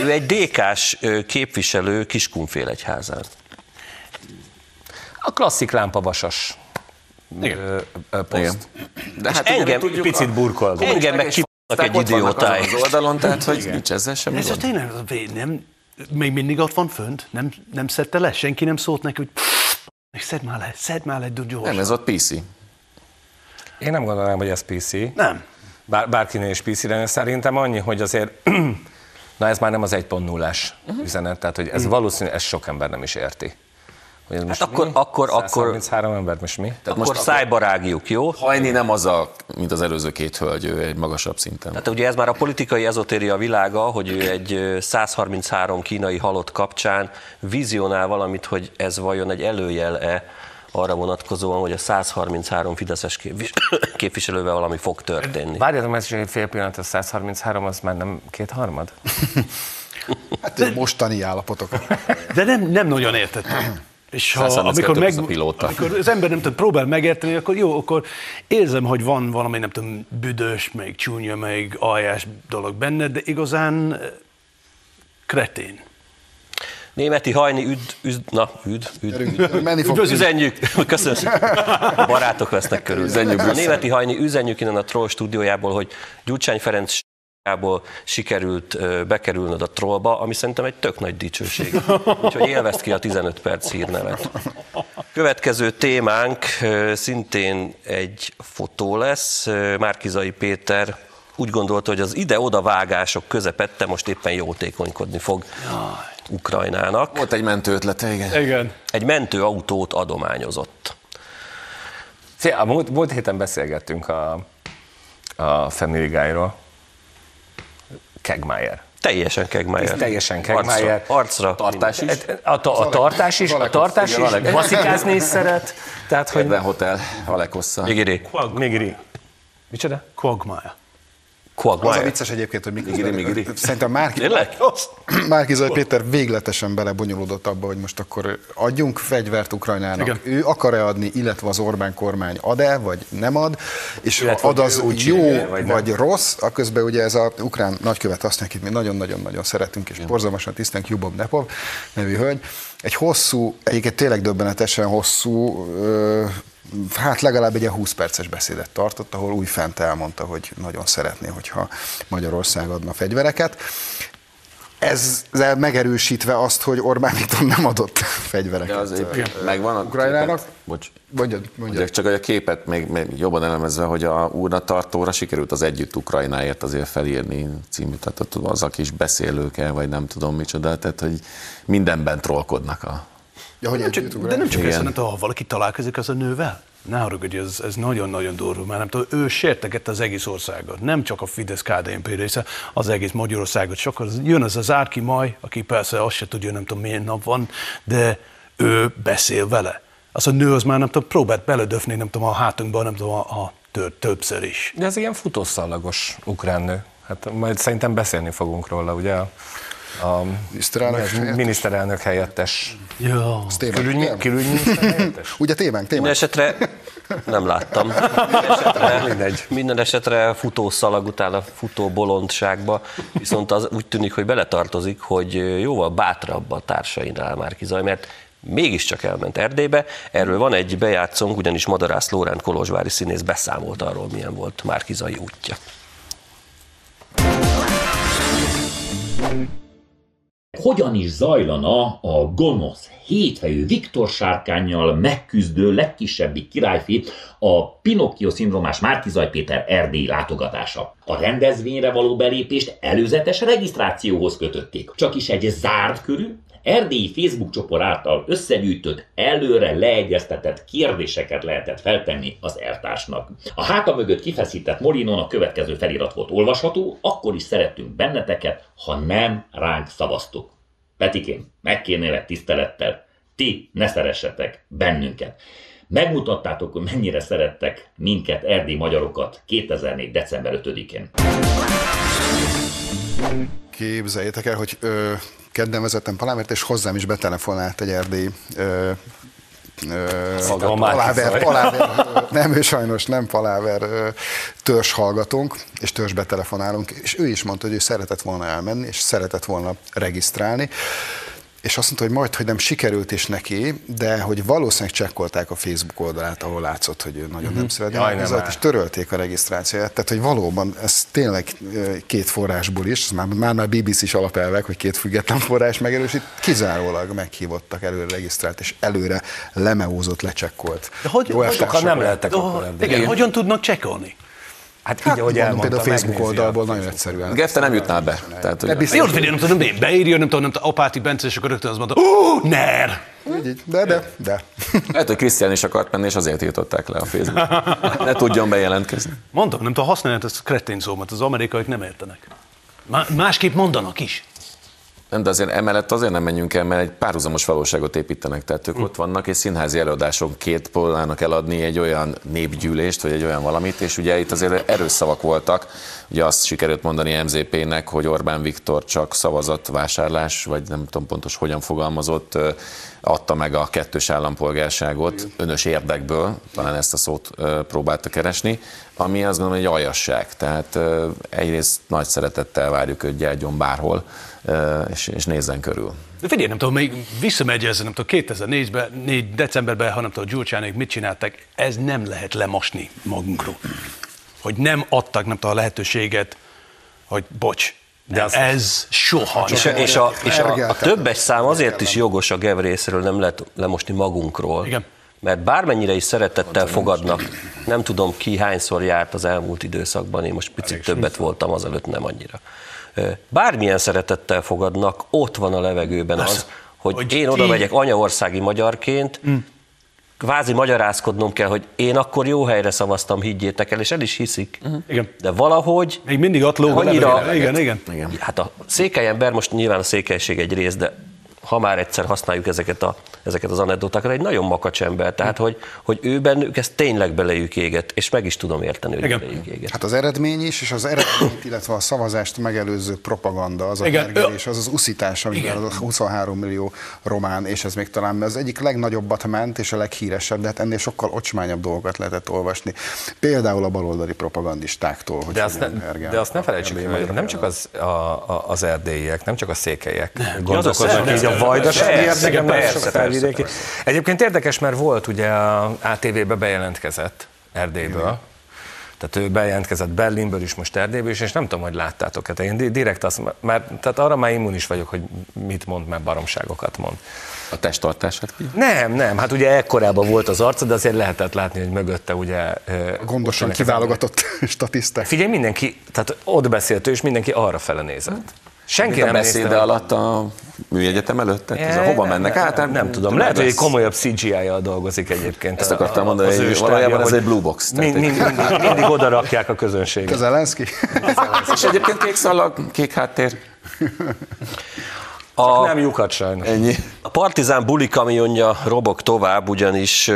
Ő egy DK-s képviselő Kiskunfélegyházán. A klasszik lámpavasas poszt. De hát engem tudjuk, picit burkolva. Engem meg kipasztak egy idiótáig. Az oldalon, tehát hogy nincs ezzel semmi gond. Tényleg, még mindig ott van fönt, nem szedte le, senki nem szólt neki, hogy szedd már le, gyorsan. Nem, ez ott PC. Én nem gondolom, hogy ez PC. Nem. Bárkinél is PC-re, szerintem annyi, hogy azért, na ez már nem az 1.0-as üzenet, tehát hogy ez valószínűleg, ez sok ember nem is érti. Hát most akkor 33 ember, most mi? Tehát akkor szájba rágjuk, jó? Hajni nem az a, mint az előző két hölgy, ő egy magasabb szinten. Tehát ugye ez már a politikai ezotéria világa, hogy ő egy 133 kínai halott kapcsán vizionál valamit, hogy ez vajon egy előjel-e arra vonatkozóan, hogy a 133 fideszes képviselővel valami fog történni. Várjátok, ez is egy fél pillanat, a 133 az már nem kétharmad? Hát egy mostani állapotok. De nem nagyon értettem. És ha, amikor az ember nem tud, próbál megérteni, akkor jó, akkor érzem, hogy van valami, nem tudom, büdös, meg csúnya, meg aljás dolog benne, de igazán kretén. Németi Hajni, üzenjük, köszönjük, barátok vesznek körül. A Németi Hajni, üzenjük innen a Troll stúdiójából, hogy Gyurcsány Ferenc sikerült bekerülnöd a Trollba, ami szerintem egy tök nagy dicsőség. Úgyhogy élvezd ki a 15 perc hírnevet. Következő témánk szintén egy fotó lesz. Márki-Zay Péter úgy gondolta, hogy az ide-oda vágások közepette most éppen jótékonykodni fog Ukrajnának. Volt egy mentő ötlete, igen. Egy mentőautót adományozott. Szia, a múlt héten beszélgettünk a Family Guy-ról. Kegmaier. Teljesen Kegmaier. Arcra. Tartás is. A tartás is. Baszikázni is szeret. Tehát, hogy... Kedven hotel, Alekossa. Migiri. Micsoda? Quagmire. Az a vicces egyébként, hogy Migiri. Szerintem Márki-Zay Péter végletesen belebonyolódott abba, hogy most akkor adjunk fegyvert Ukrajnának. Igen. Ő akar-e adni, illetve az Orbán kormány ad-e, vagy nem ad, és illetve ad az úgy jó, csinál, vagy rossz, aközben ugye ez az ukrán nagykövet, azt nekik mi nagyon-nagyon szeretünk, és borzalmasan tisztánk, Jubov Nepov nevű hölgy. Egy hosszú, egyébként tényleg döbbenetesen hosszú, hát legalább egy 20 perces beszédet tartott, ahol újfent elmondta, hogy nagyon szeretné, hogyha Magyarország adna fegyvereket. Ezzel megerősítve azt, hogy Orbán Viktor nem adott fegyvereket megvan Ukrajnának. Mondjad. Csak hogy a képet még jobban elemezve, hogy a urnatartóra sikerült az Együtt Ukrajnáért azért felírni című, tehát az a kis beszélőkkel, vagy nem tudom micsoda, tehát hogy mindenben trollkodnak a... Ja, nem csak ez, hanem ha valaki találkozik az a nővel, ne haragudj, ez nagyon-nagyon durva, mert nem tudom, ő sértegette az egész országot, nem csak a Fidesz-KDNP része, az egész Magyarországot, sokkal jön az az Árki Maj, aki persze azt se tudja, nem tudom milyen nap van, de ő beszél vele. az a nő az már nem tudom, próbált beledöfni, nem tudom, a hátunkban, nem tudom, a többször is. De ez ilyen futószallagos ukrán nő. Hát majd szerintem beszélni fogunk róla, ugye? A miniszterelnök helyettes. Ja. Külügyminiszter helyettes? Ugye témánk, Minden esetre nem láttam. Minden esetre futószalag után a futó bolondságba, viszont az úgy tűnik, hogy beletartozik, hogy jóval bátrabb a társainál Márki-Zay, mert mégiscsak elment Erdélybe. Erről van egy bejátszónk, ugyanis Madarász Lóránt kolozsvári színész beszámolt arról, milyen volt Márki-Zay útja. Hogyan is zajlana a gonosz, héthelyű Viktor sárkánnyal megküzdő legkisebbi királyfi, a Pinocchio-szindrómás Márki-Zay Péter Erdély látogatása? A rendezvényre való belépést előzetes regisztrációhoz kötötték. Csakis egy zárt körű, erdélyi Facebook csoport által összegyűjtött, előre leegyeztetett kérdéseket lehetett feltenni az eltársnak. A háta mögött kifeszített molinon a következő felirat volt olvasható: akkor is szerettünk benneteket, ha nem ránk szavaztok. Petikém, megkérnélek tisztelettel, ti ne szeressetek bennünket. Megmutattátok, hogy mennyire szerettek minket, erdélyi magyarokat 2004. december 5-én. Képzeljétek el, hogy kedden vezettem palámért, és hozzám is betelefonált egy erdélyi paláver törzshallgatónk, és törzsbe telefonálunk, és ő is mondta, hogy ő szeretett volna elmenni, és szeretett volna regisztrálni, és azt mondta, hogy majd, hogy nem sikerült is neki, de hogy valószínűleg csekkolták a Facebook oldalát, ahol látszott, hogy ő nagyon nem szeret, és törölték a regisztrációját. Tehát, hogy valóban ez tényleg két forrásból is, már BBC-s alapelvek, hogy két független forrás megerősít, kizárólag meghívottak, előre regisztrált, és előre lemeózott, lecsekkolt. De hogyan tudnak csekkolni? Hát így, ahogy elmondta, például a Facebook oldalból nagyon egyszerűen. Gefte nem jutnál be. Jó, hogy nem tudom, beírja, nem tudom, Apáti Bence, és akkor rögtön azt mondta, ner! De. Lehet, hogy Krisztián is akart menni, és azért írtották le a Facebookot. Ne tudjon bejelentkezni. Mondtam, nem tudom, használni ezt a kretén szómat, az amerikaiak nem értenek. Másképp mondanak is. Nem, de azért emellett azért nem menjünk el, mert egy párhuzamos valóságot építenek, tehát ők ott vannak, és színházi előadáson két próbálnak eladni egy olyan népgyűlést, vagy egy olyan valamit, és ugye itt azért erőszavak voltak, ugye azt sikerült mondani MZP-nek, hogy Orbán Viktor csak szavazatvásárlás, vagy nem tudom pontos hogyan fogalmazott, adta meg a kettős állampolgárságot önös érdekből, talán ezt a szót próbálta keresni, ami azt gondolom egy aljasság, tehát egyrészt nagy szeretettel várjuk, hogy gyártson bárhol, és nézzen körül. De figyelj, nem tudom, még visszamegy ezzel, nem tudom, 2004 decemberben, ha nem tudom, Gyurcsányék mit csináltak, ez nem lehet lemasni magunkról. Hogy nem adtak, nem tudom, a lehetőséget, hogy bocs, de ez soha. És a többes szám azért is jogos a GEV részéről, nem lehet lemosni magunkról. Igen. Mert bármennyire is szeretettel fogadnak, nem tudom ki hányszor járt az elmúlt időszakban, én most picit többet voltam, azelőtt nem annyira. Bármilyen szeretettel fogadnak, ott van a levegőben az, hogy én oda megyek anyaországi magyarként, kvázi magyarázkodnom kell, hogy én akkor jó helyre szavaztam, higgyétek el, és el is hiszik. Igen. De valahogy... Még mindig ott lóg annyira. Igen. Hát a Székelyember, most nyilván a székelység egy rész, de ha már egyszer használjuk ezeket az anekdotákat, egy nagyon makacs ember, tehát hogy ő bennük ez tényleg belejük éget, és meg is tudom érteni, hogy belejük éget. Hát az eredmény is, és az eredményt, illetve a szavazást megelőző propaganda, az a tergelés, az az uszítás, amivel 23 millió román, és ez még talán az egyik legnagyobbat ment, és a leghíresebb, de hát ennél sokkal ocsmányabb dolgokat lehetett olvasni. Például a baloldali propagandistáktól, hogy de azt ne felejtsük, hogy nem csak az erdélyiek, nem csak a székelyek gondolkoznak. Vajdas, egyébként érdekes, mert volt ugye a ATV-be bejelentkezett Erdélyből, tehát ő bejelentkezett Berlinből is, most Erdélyből is, és nem tudom, hogy láttátok, hát én direkt azt, tehát arra már immunis vagyok, hogy mit mond, mert baromságokat mond. A testtartását? Nem, hát ugye ekkorában volt az arca, de azért lehetett látni, hogy mögötte ugye... Gondosan kiválogatott statiszták. Figyelj, mindenki, tehát ott beszélt ő, és mindenki arra fele nézett. Senki nem beszéde alatt a műegyetem előtt? Hova mennek? Nem tudom. Lehet, hogy egy komolyabb CGI-jal dolgozik egyébként. Ezt akartam mondani, hogy valójában ez egy blue box. Mindig oda rakják a közönséget. Zelenszky. És egyébként kék szallag, kék háttér. Csak nem lyukat sajnos. Ennyi. A partizán bulikamionja robog tovább, ugyanis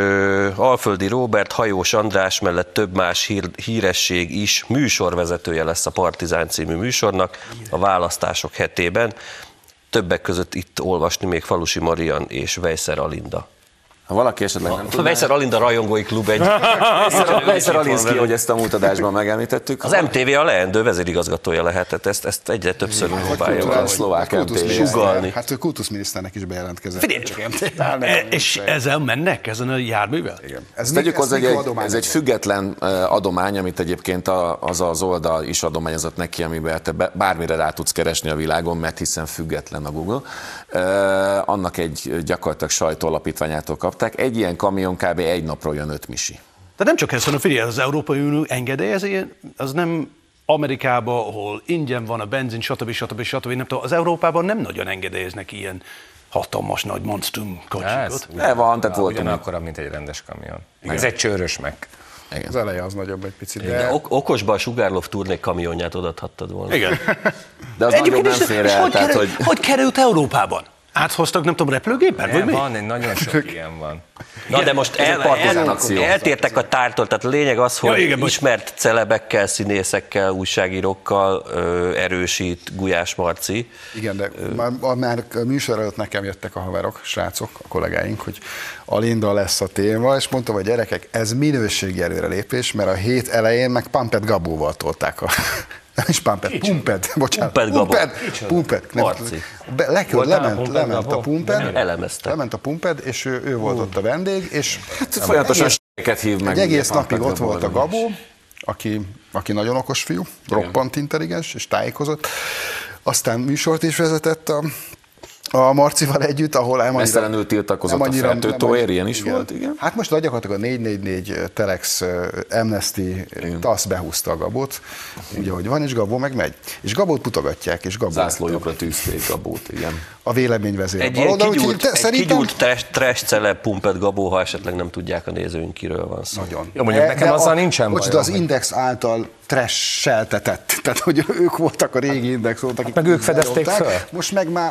Alföldi Róbert, Hajós András mellett több más híresség is műsorvezetője lesz a Partizán című műsornak a választások hetében. Többek között itt olvasni még Falusi Marian és Vejszer Alinda. Ha valaki esetleg nem tudná... Vejszer Alinda rajongói klub egy... Vejszer Alinszki, hogy ezt a múlt adásban megemlítettük. Az MTV a leendő vezérigazgatója lehetett, ezt egyre többször próbálja. Hát a kultuszminiszternek is bejelentkezett. És ezen mennek, ezen a járművel? Tegyük hozzá, ez egy független adomány, amit egyébként az az oldal is adományozott neki, amiben te bármire rá tudsz keresni a világon, mert hiszen független a Google. Annak egy gyakorlatilag sajtóalapítványától kapcsolatban. Egy ilyen kamion kb. Egy napról jön 5 misi. De nem csak ezt mondom, figyelj, az Európai Unió engedélyezi, az nem Amerikában, ahol ingyen van a benzin, stb. Nem tudom, az Európában nem nagyon engedélyeznek ilyen hatalmas nagy monstrum kocsikat. Ne van, tehát volt ugyanakkora, mint egy rendes kamion. Igen. Ez egy csőrös meg. Igen. Az eleje az nagyobb egy picit. De okosban a Sugárlov turnék kamionját odaadhattad volna. Igen. De az nagyobb nem fér el. Hogy került Európában? Áthoztak, nem tudom, repülőgépen? Nem, van, nagyon sok ilyen van. Na, de most eltértek a tártól, tehát a lényeg az, hogy ismert celebekkel, színészekkel, újságírókkal erősít Gulyás Marci. Igen, de már a műsor előtt nekem jöttek a haverok, srácok, a kollégáink, hogy Alinda lesz a téma, és mondtam, hogy gyerekek, ez minőségi előrelépés, mert a hét elején meg Pampett Gabóval tolták a... Nem is Pampett, Pumpett, bocsánat. Pumpett. Lement a Pumpett, és ő volt ott a vendég, és folyamatosan s***eket hív meg. Egy egész napig ott volt a Gabó, aki nagyon okos fiú, roppant intelligens, és tájékozott. Aztán műsort is vezetett a Marcival együtt, ahol mesztelenül tiltakozott a feltőtóér, ilyen is volt, igen. Hát most gyakorlatilag a 444 Telex Amnesty TASZ behúzta a Gabót, ugye, hogy van, és Gabó meg megy. És Gabót mutogatják, és Gabó... Zászlójukra tűzték Gabót, igen. A véleményvezér. Egy ilyen kigyúlt trash celeb Pumpett Gabó, ha esetleg nem tudják a nézőink, kiről van szó. Nagyon. Jó, mondjuk nekem azzal nincsen baj. Az Index által trash-seltetett, tehát hogy ők voltak a régi Index, voltak, meg ők fedezték fel.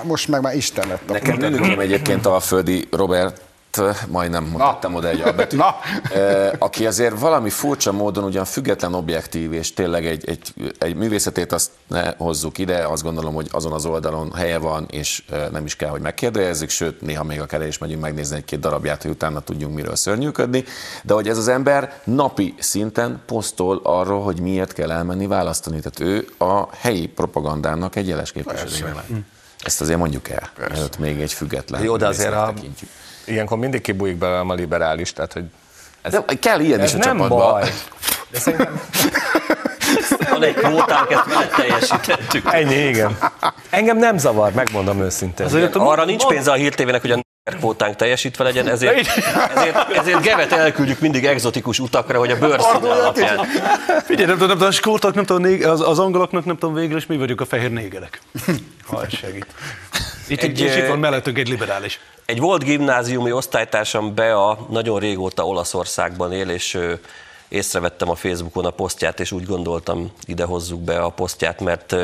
Most meg már Isten lett. Nekem nőnökém egyébként Alföldi Róbert, majdnem mutattam oda egy albetűt, aki azért valami furcsa módon ugyan független, objektív, és tényleg egy művészetét azt ne hozzuk ide, azt gondolom, hogy azon az oldalon helye van, és nem is kell, hogy megkérdezzük, sőt, néha még akár is megyünk megnézni egy-két darabját, hogy utána tudjunk miről szörnyűködni, de hogy ez az ember napi szinten posztol arról, hogy miért kell elmenni választani, tehát ő a helyi propagandának egy jeles képviselője. Ezt azért mondjuk el, előtt még egy független. Jó, de azért tekintjük. Ilyenkor mindig kibújik belőlem a liberális, tehát hogy... De kell ilyen is a csapatban. De szerintem... Van egy kvótánk, ezt már teljesítettük. Ennyi, igen. Engem nem zavar, megmondom őszintén. Arra nincs pénze a hírtévének, hogy a kvótánk teljesítve legyen, ezért Gevet elküldjük mindig egzotikus utakra, hogy a bőrszín alapján. Figyelj, nem tudom, a skótok, nem tudom, az angoloknak, nem tudom, végül, és mi vagyunk a fehér négerek. Ha ez segít. Itt van mellettünk egy liberális. Egy volt gimnáziumi osztálytársam, Bea, nagyon régóta Olaszországban él, és észrevettem a Facebookon a posztját, és úgy gondoltam, ide hozzuk be a posztját, mert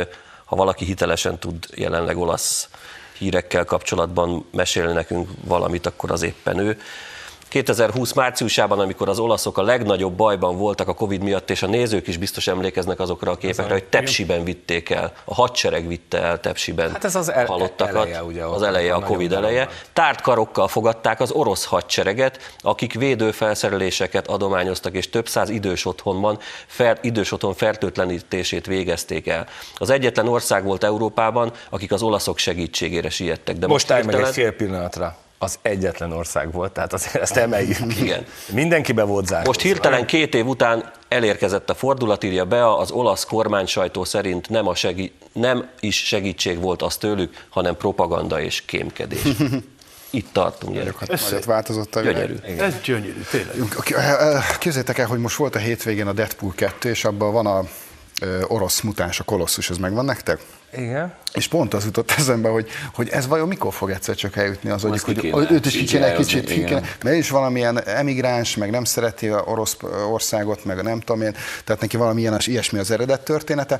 ha valaki hitelesen tud jelenleg olasz hírekkel kapcsolatban mesélni nekünk valamit, akkor az éppen ő. 2020 márciusában, amikor az olaszok a legnagyobb bajban voltak a Covid miatt, és a nézők is biztos emlékeznek azokra a képekre, hogy Tepsiben vitték el, a hadsereg vitte el Tepsiben halottakat, az eleje, a Covid eleje. Tárt karokkal fogadták az orosz hadsereget, akik védőfelszereléseket adományoztak, és több száz idős otthon fertőtlenítését végezték el. Az egyetlen ország volt Európában, akik az olaszok segítségére siettek. De most állj meg egy fél pillanatra. Az egyetlen ország volt, tehát azért ezt emeljük. Igen. Mindenkibe volt zárva. Most hirtelen 2 év után elérkezett a fordulat, írja Bea, az olasz kormány sajtó szerint nem is segítség volt az tőlük, hanem propaganda és kémkedés. Itt tartunk, gyerekek. Nagyot változott a világ. Ez gyönyörű, tényleg. Képzeljétek el, hogy most volt a hétvégén a Deadpool 2, és abban van a orosz mutáns, a kolosszus, ez megvan nektek? Igen. És pont az jutott eszembe, hogy ez vajon mikor fog egyszer csak eljutni az agyuk, hogy őt is ki kéne, mert ő is valamilyen emigráns, meg nem szereti az orosz országot, meg nem tudom én, tehát neki valamilyen ilyesmi az eredet története,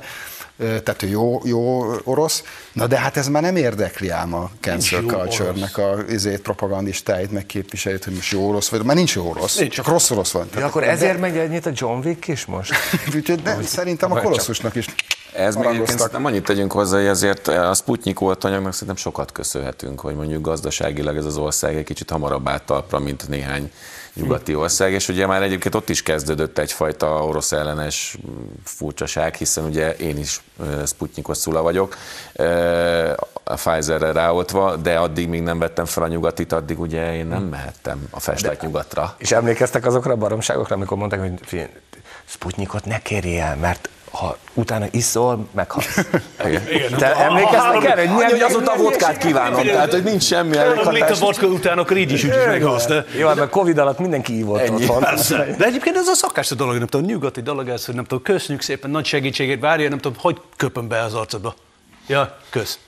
tehát ő jó orosz, na de hát ez már nem érdekli ám a cancel culture-nek a propagandistáit, meg képviseljét, hogy most jó orosz vagy, már nincs jó orosz, csak rossz orosz van. Ja, akkor ezért megy ennyit a John Wick is most? Úgyhogy szerintem a kolosszusnak is. Ez még egyébként annyit tegyünk hozzá, hogy ezért a Sputnik oltanyagnak szerintem sokat köszönhetünk, hogy mondjuk gazdaságilag ez az ország egy kicsit hamarabb áttalpra, mint néhány nyugati ország, és ugye már egyébként ott is kezdődött egyfajta orosz ellenes furcsaság, hiszen ugye én is Sputnikos szula vagyok, a Pfizerre ráoltva, de addig még nem vettem fel a nyugatit, addig ugye én nem mehettem a festett nyugatra. És emlékeztek azokra a baromságokra, amikor mondták, hogy Sputnikot ne kérj el, mert ha utána iszol, meghalsz. Te emlékeztek erre? Hogy azóta a vodkát kívánom, tehát hogy nincs semmi eléghatás. Három liter vodka után akkor így is meghalsz. Jó, mert Covid alatt mindenki ívott otthon. De egyébként ez a szakás a dolog, nem tudom, nyugati dolog ez, hogy nem tudom, köszönjük szépen, nagy segítségét várja, nem tudom, hogy köpöm be az arcodba. Ja, kösz.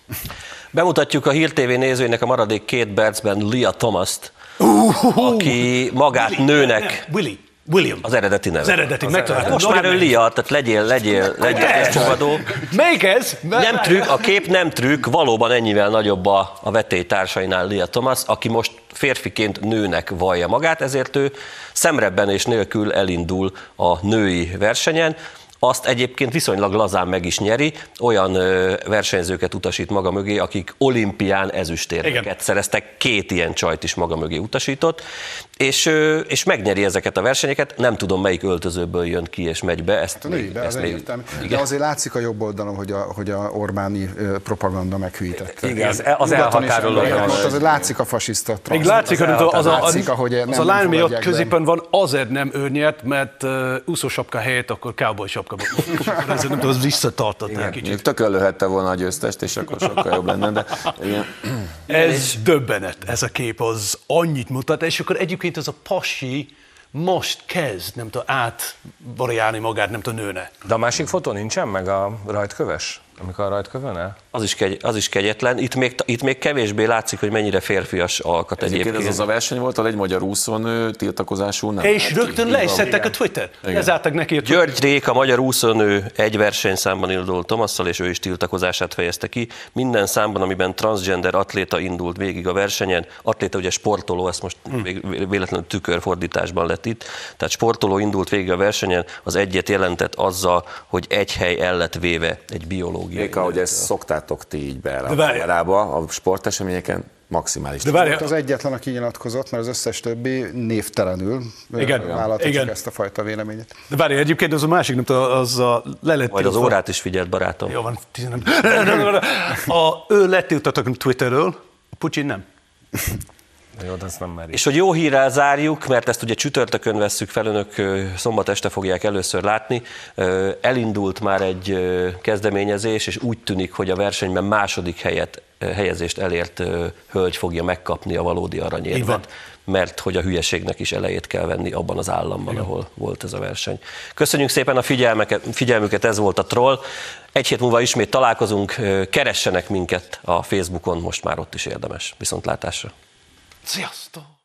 Bemutatjuk a Hír TV nézőinek a maradék 2 percben Lia Thomast, aki magát nőnek. William. Az eredeti neve. Az eredeti, megtaláltam. Most már ő Lia, tehát legyél fogadó. Melyik ez? Nem trükk, a kép nem trükk, valóban ennyivel nagyobb a vetélytársainál Lia Thomast, aki most férfiként nőnek vallja magát, ezért ő szemrebbenés nélkül elindul a női versenyen. Azt egyébként viszonylag lazán meg is nyeri, olyan versenyzőket utasít maga mögé, akik olimpián ezüstérmeket szereztek, 2 ilyen csajt is maga mögé utasított, és megnyeri ezeket a versenyeket, nem tudom melyik öltözőből jön ki és megy be. Ezt hát még, be, ezt még, de azért látszik a jobb oldalon, hogy a Orbáni propaganda meghűítette. Igen, az elhatároló. Most azért látszik a fasiszta transz. Látszik, az a lány miatt középen van, azért nem őrnyert, mert úszósapka helyett akkor cowboy sapka. Ezért nem tudom, az visszatartatnál kicsit. Tökölőhette volna a győztest, és akkor sokkal jobb lenne, de igen. Ez döbbenet, ez a kép, az annyit mutat, és akkor egyébként ez a pasi most kezd, nem tudom, átvariálni magát, nem tudom, nőne. De a másik fotó nincsen meg a rajtköves? Amikor a rajtkövön el? Az is kegyetlen. Itt még kevésbé látszik, hogy mennyire férfias alkat egyébként. Ez az a verseny volt, ahol egy magyar úszónő tiltakozásul nem. És rögtön le is szedtek a Twitter. Lezártak neki. György Réka, magyar úszónő egy versenyszámban indult Thomasszal, és ő is tiltakozását fejezte ki. Minden számban, amiben transgender atléta indult végig a versenyen, atléta ugye sportoló, ezt most véletlenül tükörfordításban lett itt, tehát sportoló indult végig a versenyen, az egyet jelentett azzal, hogy egy hely el lett véve egy biológus. Réka, hogy ezt szoktátok ti így be a sporteseményeken maximális. De várjál. Az egyetlen, aki nyilatkozott, mert az összes többi névtelenül vállalta ezt a fajta véleményet. De várjál, egyébként az a másik, nem tudom, az a lelettiltató. Majd az órát is figyelt, barátom. Jó van, 15. Ő letiltatott Twitterről, Putyin nem. Jó, és hogy jó hírrel zárjuk, mert ezt ugye csütörtökön vesszük fel, önök szombat este fogják először látni. Elindult már egy kezdeményezés, és úgy tűnik, hogy a versenyben második helyezést elért hölgy fogja megkapni a valódi aranyérmet, mert hogy a hülyeségnek is elejét kell venni abban az államban, ahol volt ez a verseny. Köszönjük szépen a figyelmüket, ez volt a Troll. Egy hét múlva ismét találkozunk, keressenek minket a Facebookon, most már ott is érdemes. Viszontlátásra! Sziasztok!